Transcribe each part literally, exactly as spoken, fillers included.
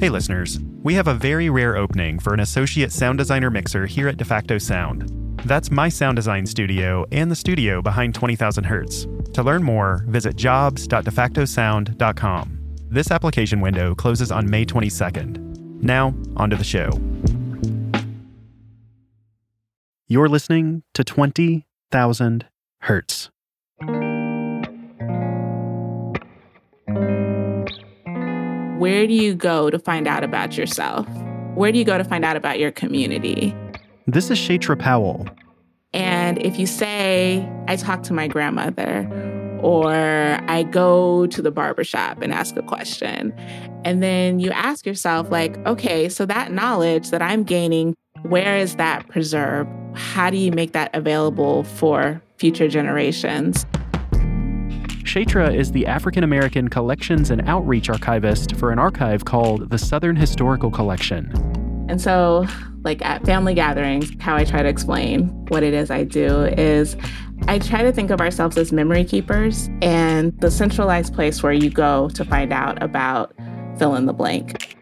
Hey listeners, we have a very rare opening for an associate sound designer mixer here at DeFacto Sound. That's my sound design studio and the studio behind twenty thousand Hertz. To learn more, visit jobs dot defacto sound dot com. This application window closes on May twenty-second. Now, onto the show. You're listening to twenty thousand Hertz. Where do you go to find out about yourself? Where do you go to find out about your community? This is Chaitra Powell. And if you say, I talk to my grandmother, or I go to the barbershop and ask a question, and then you ask yourself, like, okay, so that knowledge that I'm gaining, where is that preserved? How do you make that available for future generations? Chaitra is the African-American collections and outreach archivist for an archive called the Southern Historical Collection. And so, like at family gatherings, how I try to explain what it is I do is I try to think of ourselves as memory keepers and the centralized place where you go to find out about fill in the blank.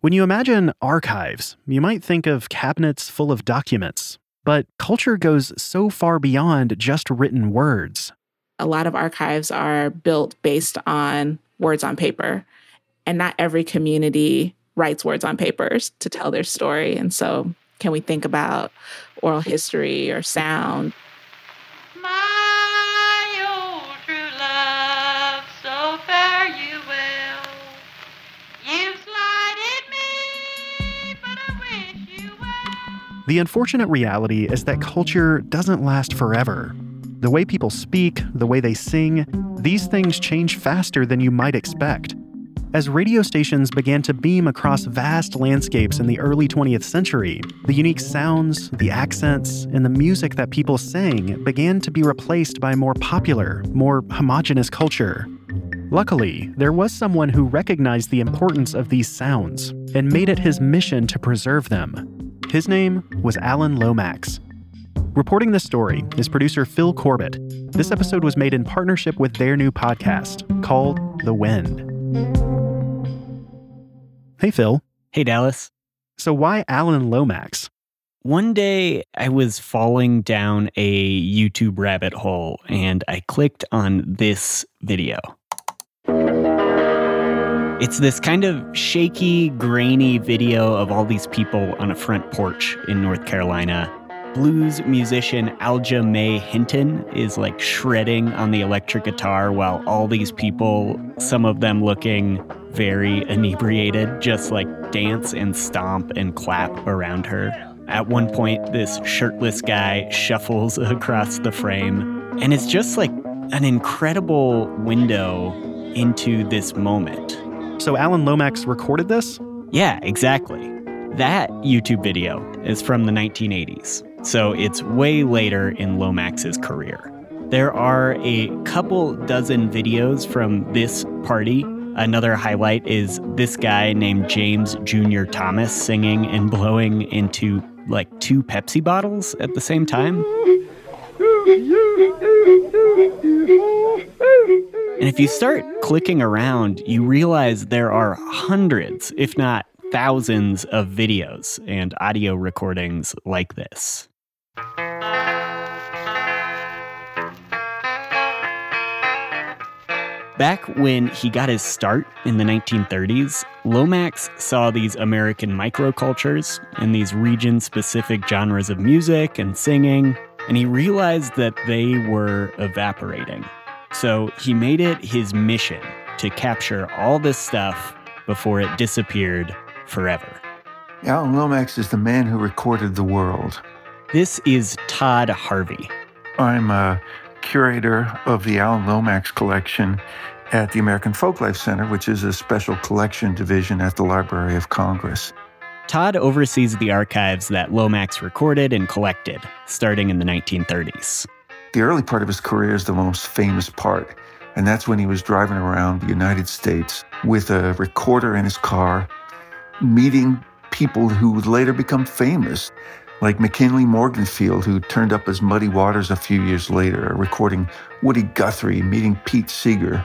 When you imagine archives, you might think of cabinets full of documents, but culture goes so far beyond just written words. A lot of archives are built based on words on paper, and not every community writes words on papers to tell their story. And so can we think about oral history or sound? My old true love, so fare you well. You've slighted me, but I wish you well. The unfortunate reality is that culture doesn't last forever. The way people speak, the way they sing, these things change faster than you might expect. As radio stations began to beam across vast landscapes in the early twentieth century, the unique sounds, the accents, and the music that people sang began to be replaced by more popular, more homogenous culture. Luckily, there was someone who recognized the importance of these sounds and made it his mission to preserve them. His name was Alan Lomax. Reporting this story is producer Phil Corbett. This episode was made in partnership with their new podcast called The Wind. Hey, Phil. Hey, Dallas. So why Alan Lomax? One day I was falling down a YouTube rabbit hole and I clicked on this video. It's this kind of shaky, grainy video of all these people on a front porch in North Carolina. Blues musician Alja Mae Hinton is like shredding on the electric guitar while all these people, some of them looking very inebriated, just like dance and stomp and clap around her. At one point, this shirtless guy shuffles across the frame, and it's just like an incredible window into this moment. So Alan Lomax recorded this? Yeah, exactly. That YouTube video is from the nineteen eighties. So it's way later in Lomax's career. There are a couple dozen videos from this party. Another highlight is this guy named James Junior Thomas singing and blowing into like two Pepsi bottles at the same time. And if you start clicking around, you realize there are hundreds, if not thousands of videos and audio recordings like this. Back when he got his start in the nineteen thirties, Lomax saw these American microcultures and these region-specific genres of music and singing, and he realized that they were evaporating. So he made it his mission to capture all this stuff before it disappeared forever. Alan Lomax is the man who recorded the world. This is Todd Harvey. I'm a curator of the Alan Lomax Collection at the American Folklife Center, which is a special collection division at the Library of Congress. Todd oversees the archives that Lomax recorded and collected, starting in the nineteen thirties. The early part of his career is the most famous part, and that's when he was driving around the United States with a recorder in his car, meeting people who would later become famous, like McKinley Morganfield, who turned up as Muddy Waters a few years later, recording Woody Guthrie, meeting Pete Seeger.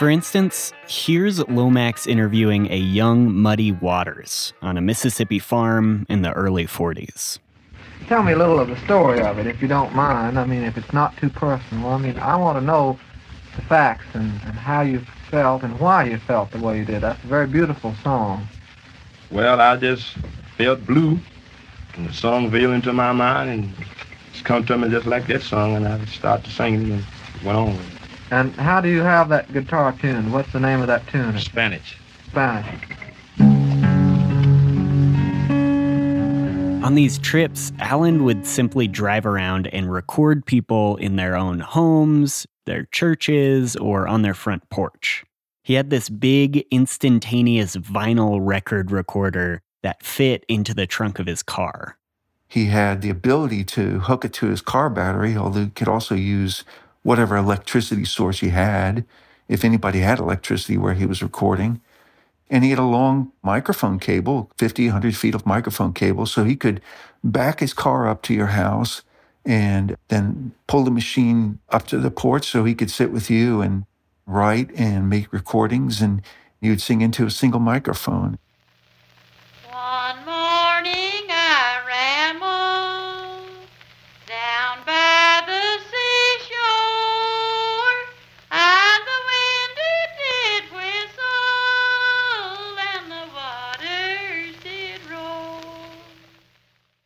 For instance, here's Lomax interviewing a young Muddy Waters on a Mississippi farm in the early forties. Tell me a little of the story of it, if you don't mind. I mean, if it's not too personal. I mean, I want to know the facts and, and how you felt and why you felt the way you did. That's a very beautiful song. Well, I just felt blue, and the song veiled into my mind, and it's come to me just like that song, and I started to sing it and went on with it. And how do you have that guitar tuned? What's the name of that tune? Spanish. Spanish. On these trips, Alan would simply drive around and record people in their own homes, their churches, or on their front porch. He had this big, instantaneous vinyl record recorder that fit into the trunk of his car. He had the ability to hook it to his car battery, although he could also use whatever electricity source he had, if anybody had electricity where he was recording. And he had a long microphone cable, fifty, one hundred feet of microphone cable, so he could back his car up to your house and then pull the machine up to the porch so he could sit with you and write and make recordings, and you'd sing into a single microphone.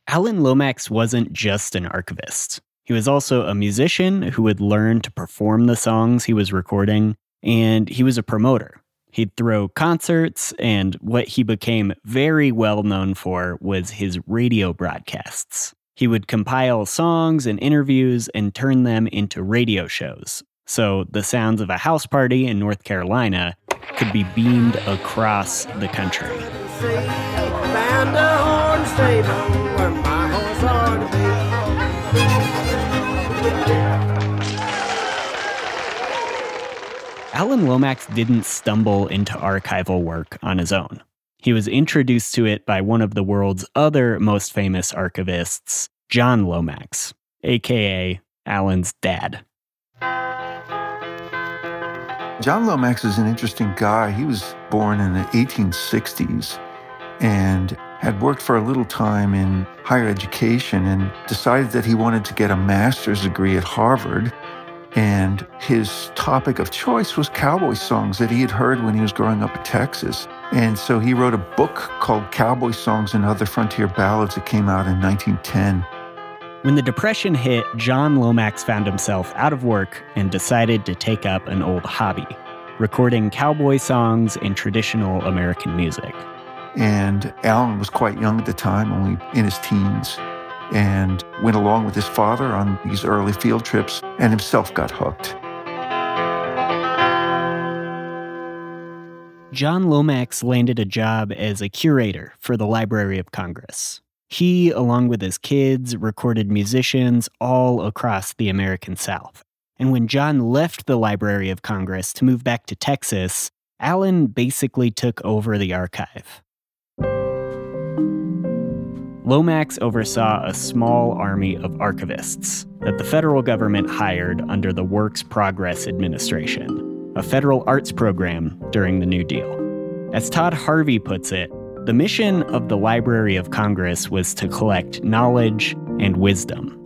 Alan Lomax wasn't just an archivist. He was also a musician who would learn to perform the songs he was recording, and he was a promoter. He'd throw concerts, and what he became very well known for was his radio broadcasts. He would compile songs and interviews and turn them into radio shows, so the sounds of a house party in North Carolina could be beamed across the country. Alan Lomax didn't stumble into archival work on his own. He was introduced to it by one of the world's other most famous archivists, John Lomax, a k a. Alan's dad. John Lomax is an interesting guy. He was born in the eighteen sixties and had worked for a little time in higher education and decided that he wanted to get a master's degree at Harvard. And his topic of choice was cowboy songs that he had heard when he was growing up in Texas. And so he wrote a book called Cowboy Songs and Other Frontier Ballads that came out in nineteen ten. When the Depression hit, John Lomax found himself out of work and decided to take up an old hobby, recording cowboy songs and traditional American music. And Alan was quite young at the time, only in his teens, and went along with his father on these early field trips and himself got hooked. John Lomax landed a job as a curator for the Library of Congress. He, along with his kids, recorded musicians all across the American South. And when John left the Library of Congress to move back to Texas, Alan basically took over the archive. Lomax oversaw a small army of archivists that the federal government hired under the Works Progress Administration, a federal arts program during the New Deal. As Todd Harvey puts it, the mission of the Library of Congress was to collect knowledge and wisdom.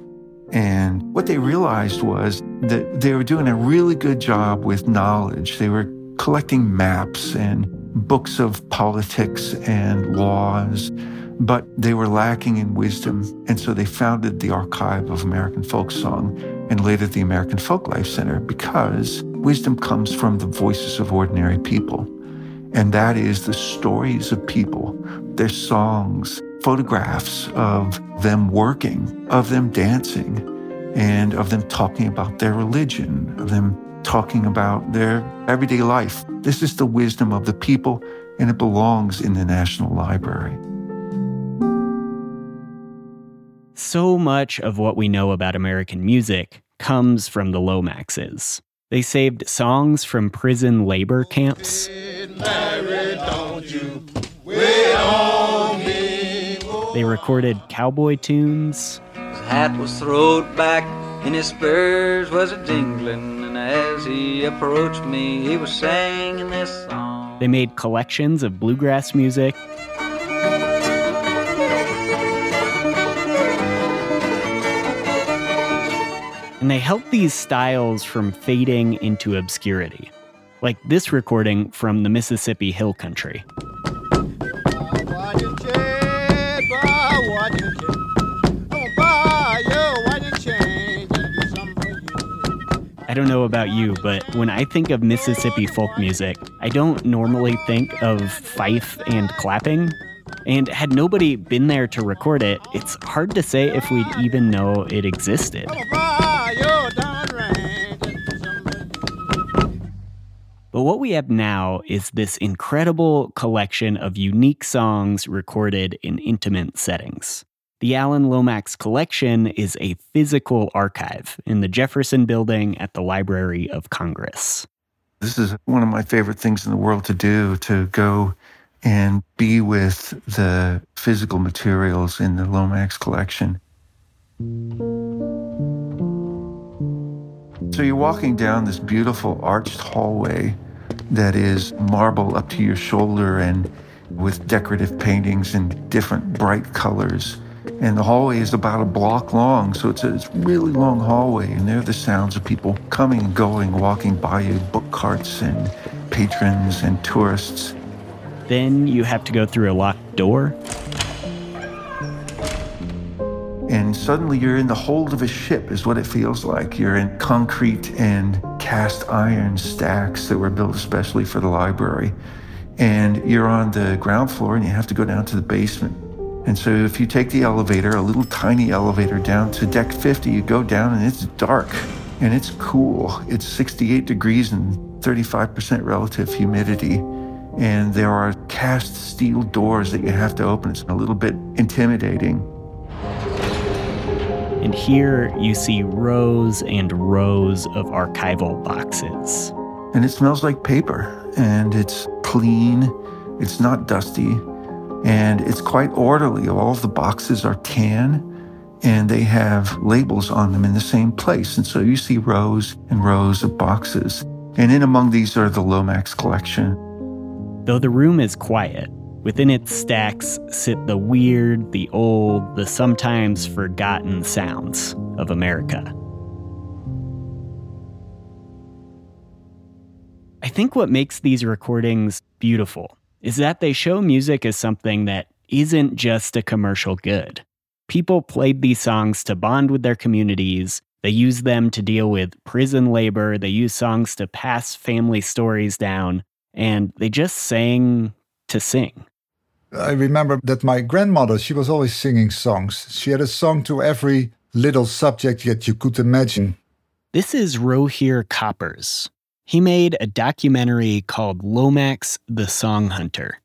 And what they realized was that they were doing a really good job with knowledge. They were collecting maps and books of politics and laws, but they were lacking in wisdom, and so they founded the Archive of American Folk Song and later the American Folklife Center, because wisdom comes from the voices of ordinary people, and that is the stories of people, their songs, photographs of them working, of them dancing, and of them talking about their religion, of them talking about their everyday life. This is the wisdom of the people, and it belongs in the National Library. So much of what we know about American music comes from the Lomaxes. They saved songs from prison labor camps. They recorded cowboy tunes. His hat was throwed back and his spurs was a-jingling, and I as he approached me, he was singing this song. They made collections of bluegrass music. And they helped these styles from fading into obscurity, like this recording from the Mississippi Hill Country. I don't know about you, but when I think of Mississippi folk music, I don't normally think of fife and clapping. And had nobody been there to record it, it's hard to say if we'd even know it existed. But what we have now is this incredible collection of unique songs recorded in intimate settings. The Alan Lomax Collection is a physical archive in the Jefferson Building at the Library of Congress. This is one of my favorite things in the world to do, to go and be with the physical materials in the Lomax Collection. So you're walking down this beautiful arched hallway that is marble up to your shoulder and with decorative paintings in different bright colors. And the hallway is about a block long, so it's a it's really long hallway. And there are the sounds of people coming and going, walking by you, book carts and patrons and tourists. Then you have to go through a locked door. And suddenly you're in the hold of a ship is what it feels like. You're in concrete and cast iron stacks that were built especially for the library. And you're on the ground floor and you have to go down to the basement. And so if you take the elevator, a little tiny elevator down to deck fifty, you go down and it's dark and it's cool. It's sixty-eight degrees and thirty-five percent relative humidity. And there are cast steel doors that you have to open. It's a little bit intimidating. And here you see rows and rows of archival boxes. And it smells like paper, and it's clean, it's not dusty, and it's quite orderly. All of the boxes are tan, and they have labels on them in the same place. And so you see rows and rows of boxes. And in among these are the Lomax Collection. Though the room is quiet, within its stacks sit the weird, the old, the sometimes forgotten sounds of America. I think what makes these recordings beautiful is that they show music as something that isn't just a commercial good. People played these songs to bond with their communities. They used them to deal with prison labor. They used songs to pass family stories down. And they just sang to sing. I remember that my grandmother, she was always singing songs. She had a song to every little subject that you could imagine. This is Rogier Kappers. He made a documentary called Lomax the Song Hunter.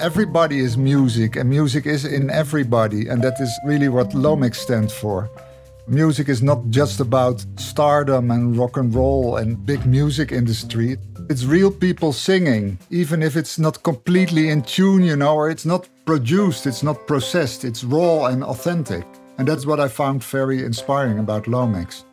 Everybody is music, and music is in everybody, and that is really what Lomax stands for. Music is not just about stardom and rock and roll and big music industry. It's real people singing, even if it's not completely in tune, you know, or it's not produced, it's not processed, it's raw and authentic. And that's what I found very inspiring about Lomax.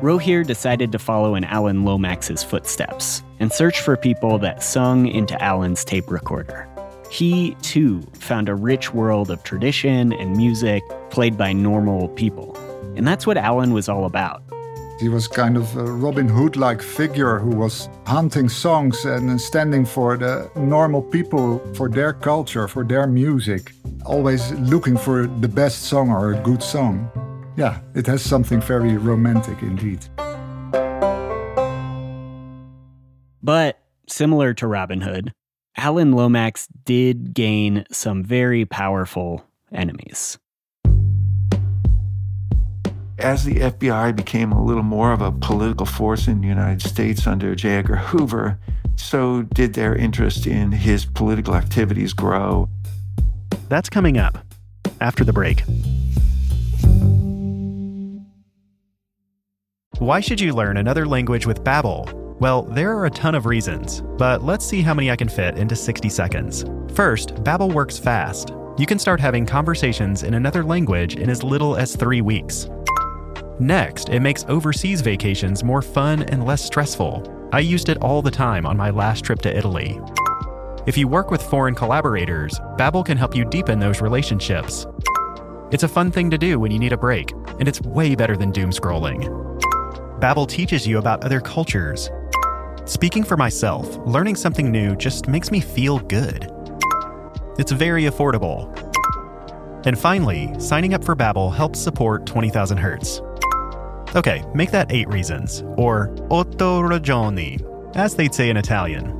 Rogier decided to follow in Alan Lomax's footsteps and search for people that sung into Alan's tape recorder. He, too, found a rich world of tradition and music played by normal people. And that's what Alan was all about. He was kind of a Robin Hood-like figure who was hunting songs and standing for the normal people, for their culture, for their music, always looking for the best song or a good song. Yeah, it has something very romantic indeed. But similar to Robin Hood, Alan Lomax did gain some very powerful enemies. As the F B I became a little more of a political force in the United States under J. Edgar Hoover, so did their interest in his political activities grow. That's coming up after the break. Why should you learn another language with Babbel? Well, there are a ton of reasons, but let's see how many I can fit into sixty seconds. First, Babbel works fast. You can start having conversations in another language in as little as three weeks. Next, it makes overseas vacations more fun and less stressful. I used it all the time on my last trip to Italy. If you work with foreign collaborators, Babbel can help you deepen those relationships. It's a fun thing to do when you need a break, and it's way better than doom scrolling. Babbel teaches you about other cultures. Speaking for myself, learning something new just makes me feel good. It's very affordable. And finally, signing up for Babbel helps support twenty thousand Hertz. Okay, make that eight reasons, or otto ragioni, as they'd say in Italian.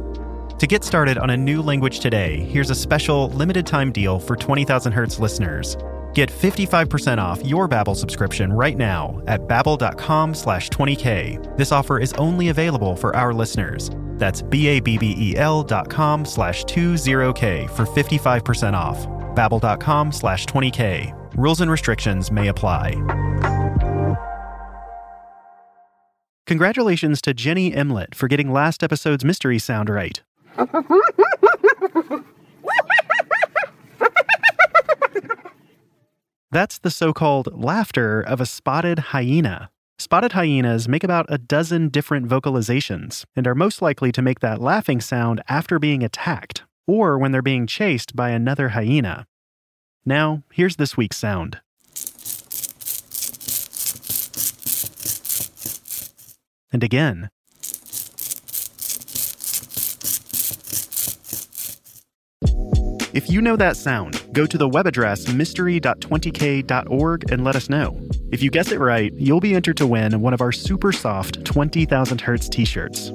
To get started on a new language today, here's a special limited time deal for twenty thousand Hertz listeners. Get fifty-five percent off your Babbel subscription right now at babbel dot com slash twenty K. This offer is only available for our listeners. That's B-A-B-B-E-L dot com slash 20K for fifty-five percent off. babbel dot com slash twenty K. Rules and restrictions may apply. Congratulations to Jenny Emlett for getting last episode's mystery sound right. That's the so-called laughter of a spotted hyena. Spotted hyenas make about a dozen different vocalizations and are most likely to make that laughing sound after being attacked or when they're being chased by another hyena. Now, here's this week's sound. And again. If you know that sound, go to the web address mystery dot twenty K dot org and let us know. If you guess it right, you'll be entered to win one of our super soft twenty thousand Hertz t-shirts.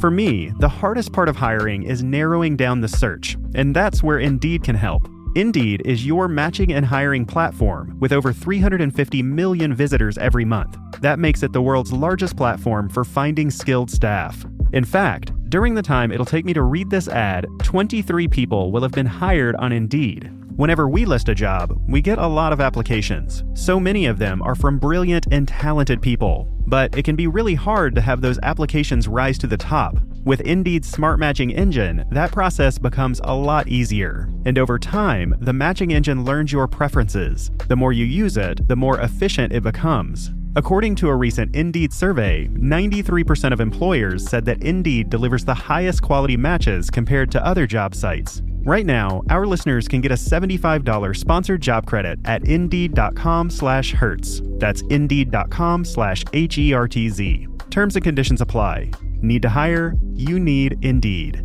For me, the hardest part of hiring is narrowing down the search, and that's where Indeed can help. Indeed is your matching and hiring platform with over three hundred fifty million visitors every month. That makes it the world's largest platform for finding skilled staff. In fact, during the time it'll take me to read this ad, twenty-three people will have been hired on Indeed. Whenever we list a job, we get a lot of applications. So many of them are from brilliant and talented people. But it can be really hard to have those applications rise to the top. With Indeed's Smart Matching Engine, that process becomes a lot easier. And over time, the matching engine learns your preferences. The more you use it, the more efficient it becomes. According to a recent Indeed survey, ninety-three percent of employers said that Indeed delivers the highest quality matches compared to other job sites. Right now, our listeners can get a seventy-five dollars sponsored job credit at indeed dot com slash hertz. That's indeed dot com slash H E R T Z. Terms and conditions apply. Need to hire? You need Indeed.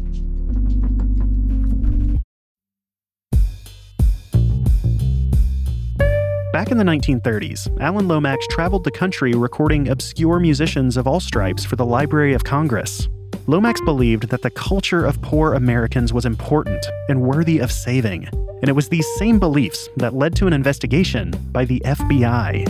Back in the nineteen thirties, Alan Lomax traveled the country recording obscure musicians of all stripes for the Library of Congress. Lomax believed that the culture of poor Americans was important and worthy of saving, and it was these same beliefs that led to an investigation by the F B I.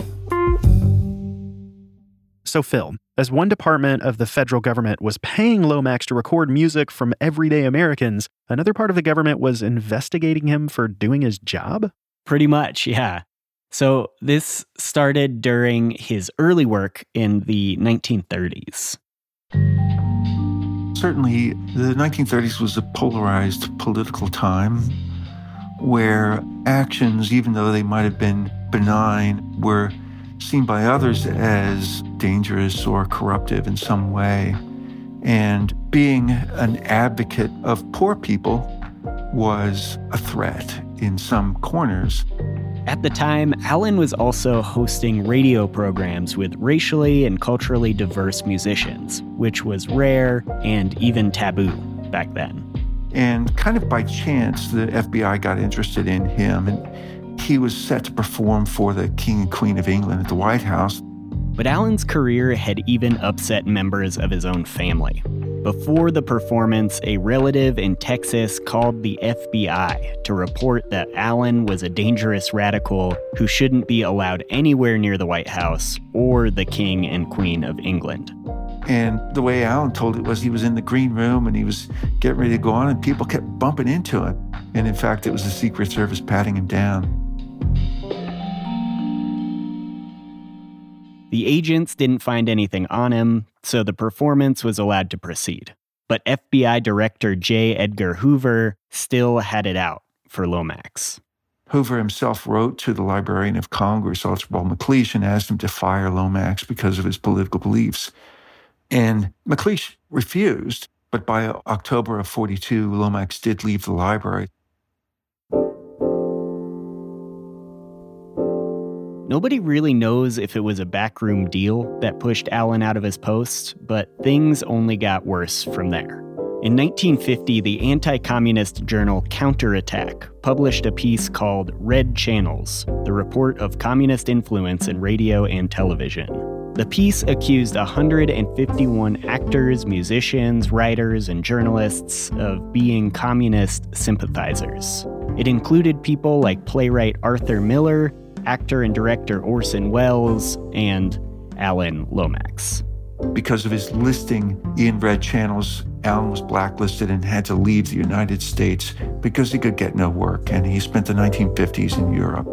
So Phil, as one department of the federal government was paying Lomax to record music from everyday Americans, another part of the government was investigating him for doing his job? Pretty much, yeah. So this started during his early work in the nineteen thirties. Certainly, the nineteen thirties was a polarized political time where actions, even though they might have been benign, were seen by others as dangerous or corruptive in some way. And being an advocate of poor people was a threat in some corners. At the time, Alan was also hosting radio programs with racially and culturally diverse musicians, which was rare and even taboo back then. And kind of by chance, the F B I got interested in him, and he was set to perform for the King and Queen of England at the White House. But Alan's career had even upset members of his own family. Before the performance, a relative in Texas called the F B I to report that Alan was a dangerous radical who shouldn't be allowed anywhere near the White House or the King and Queen of England. And the way Alan told it was he was in the green room and he was getting ready to go on and people kept bumping into him. And in fact, it was the Secret Service patting him down. The agents didn't find anything on him, so the performance was allowed to proceed. But F B I Director J. Edgar Hoover still had it out for Lomax. Hoover himself wrote to the Librarian of Congress, Archibald MacLeish, and asked him to fire Lomax because of his political beliefs. And MacLeish refused, but by October of forty-two, Lomax did leave the library. Nobody really knows if it was a backroom deal that pushed Alan out of his post, but things only got worse from there. In nineteen fifty, the anti-communist journal Counterattack published a piece called Red Channels, the report of communist influence in radio and television. The piece accused one hundred fifty-one actors, musicians, writers, and journalists of being communist sympathizers. It included people like playwright Arthur Miller, actor and director Orson Welles, and Alan Lomax. Because of his listing in Red Channels, Alan was blacklisted and had to leave the United States because he could get no work, and he spent the nineteen fifties in Europe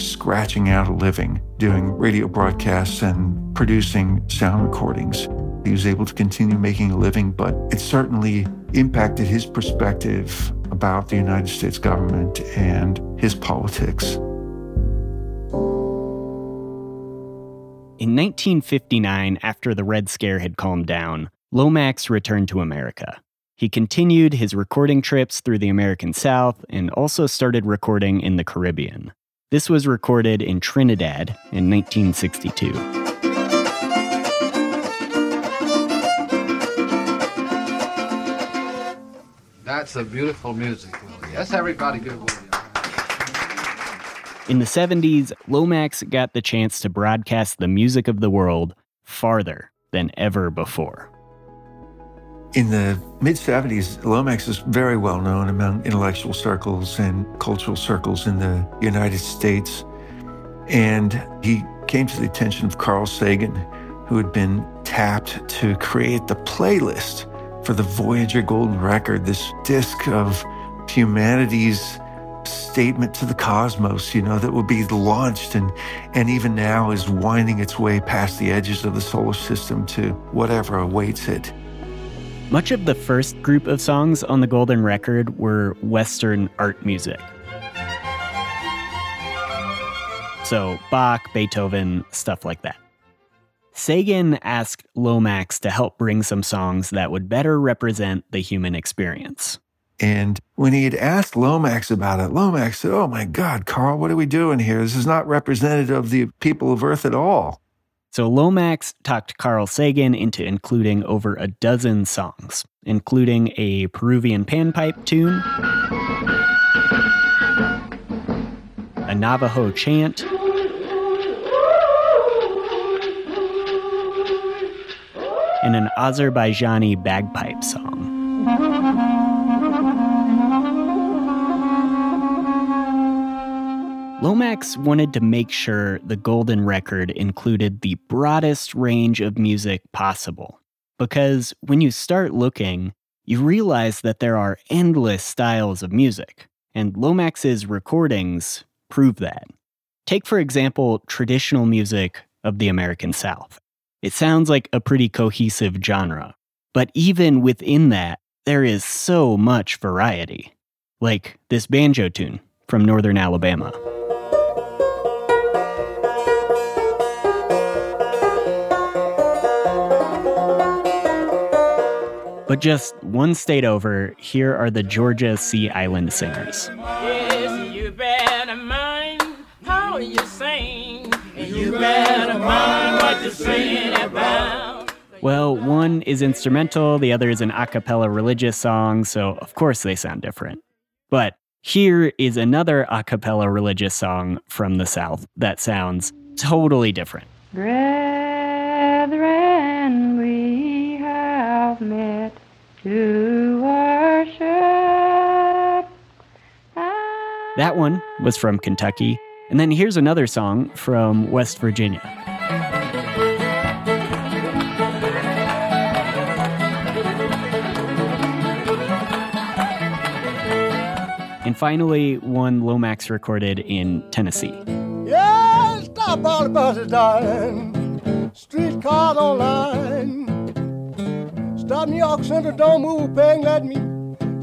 scratching out a living, doing radio broadcasts and producing sound recordings. He was able to continue making a living, but it certainly impacted his perspective about the United States government and his politics. In nineteen fifty-nine, after the Red Scare had calmed down, Lomax returned to America. He continued his recording trips through the American South and also started recording in the Caribbean. This was recorded in Trinidad in nineteen sixty-two. That's a beautiful music, Willie. That's everybody good, Willie. In the seventies, Lomax got the chance to broadcast the music of the world farther than ever before. In the mid-seventies, Lomax is very well known among intellectual circles and cultural circles in the United States. And he came to the attention of Carl Sagan, who had been tapped to create the playlist for the Voyager Golden Record, this disc of humanity's statement to the cosmos, you know, that would be launched and and even now is winding its way past the edges of the solar system to whatever awaits it. Much of the first group of songs on the Golden Record were Western art music. So Bach, Beethoven, stuff like that. Sagan asked Lomax to help bring some songs that would better represent the human experience. And when he had asked Lomax about it, Lomax said, "Oh my God, Carl, what are we doing here? This is not representative of the people of Earth at all." So Lomax talked Carl Sagan into including over a dozen songs, including a Peruvian panpipe tune, a Navajo chant, and an Azerbaijani bagpipe song. Lomax wanted to make sure the Golden Record included the broadest range of music possible, because when you start looking, you realize that there are endless styles of music, and Lomax's recordings prove that. Take, for example, traditional music of the American South. It sounds like a pretty cohesive genre, but even within that, there is so much variety. Like this banjo tune from Northern Alabama. But just one state over, here are the Georgia Sea Island Singers. Yes, you better mind how you sing, and you better mind what you're singing about. Well, one is instrumental, the other is an a cappella religious song, so of course they sound different. But here is another a cappella religious song from the South that sounds totally different. Brethren, we have met to worship. That one was from Kentucky. And then here's another song from West Virginia. And finally, one Lomax recorded in Tennessee. Yeah, stop all the buses, darling. Streetcars online. Stop New York Central, don't move, bang, let me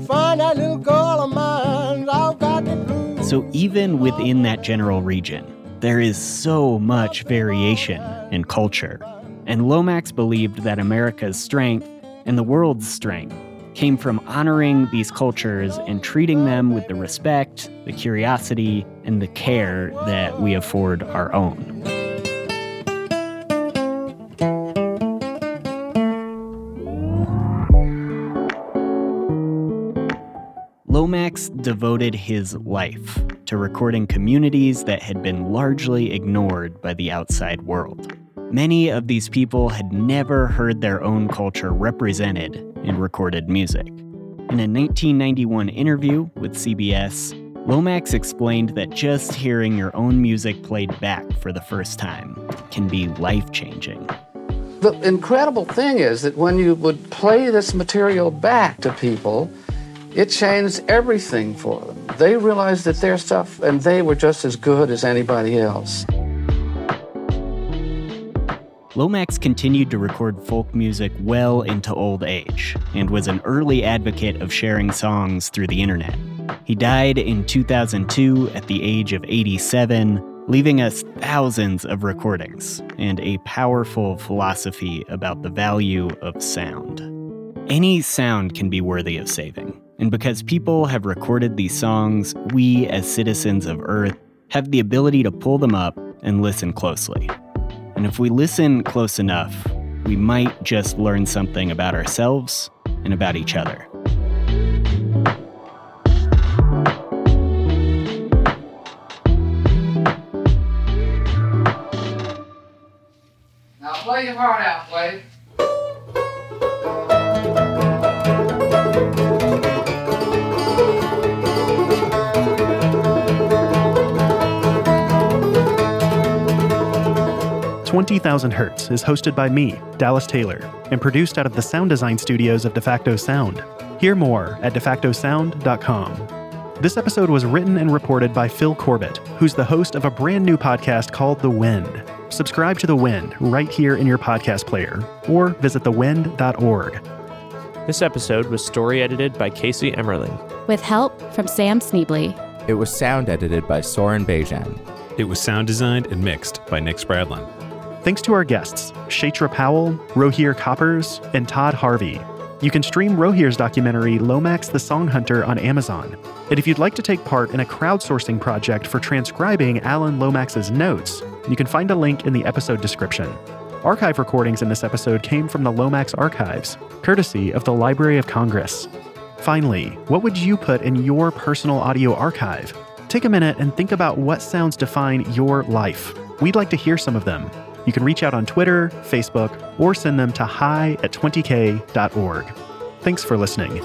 find that little girl of mine. I've got the blues. So even within that general region, there is so much variation in culture. And Lomax believed that America's strength and the world's strength came from honoring these cultures and treating them with the respect, the curiosity, and the care that we afford our own. Lomax devoted his life to recording communities that had been largely ignored by the outside world. Many of these people had never heard their own culture represented in recorded music. In a nineteen ninety-one interview with C B S, Lomax explained that just hearing your own music played back for the first time can be life-changing. The incredible thing is that when you would play this material back to people, it changed everything for them. They realized that their stuff, and they were just as good as anybody else. Lomax continued to record folk music well into old age and was an early advocate of sharing songs through the internet. He died in two thousand two at the age of eighty-seven, leaving us thousands of recordings and a powerful philosophy about the value of sound. Any sound can be worthy of saving, and because people have recorded these songs, we as citizens of Earth have the ability to pull them up and listen closely. And if we listen close enough, we might just learn something about ourselves and about each other. Now play your heart out, Wade. twenty thousand Hertz is hosted by me, Dallas Taylor, and produced out of the sound design studios of DeFacto Sound. Hear more at defacto sound dot com. This episode was written and reported by Phil Corbett, who's the host of a brand new podcast called The Wind. Subscribe to The Wind right here in your podcast player, or visit the wind dot org. This episode was story edited by Casey Emmerling, with help from Sam Schneebly. It was sound edited by Soren Bajan. It was sound designed and mixed by Nick Spradlin. Thanks to our guests, Chaitra Powell, Rogier Kappers, and Todd Harvey. You can stream Rohir's documentary Lomax the Song Hunter on Amazon. And if you'd like to take part in a crowdsourcing project for transcribing Alan Lomax's notes, you can find a link in the episode description. Archive recordings in this episode came from the Lomax archives, courtesy of the Library of Congress. Finally, what would you put in your personal audio archive? Take a minute and think about what sounds define your life. We'd like to hear some of them. You can reach out on Twitter, Facebook, or send them to hi at twenty k dot org. Thanks for listening.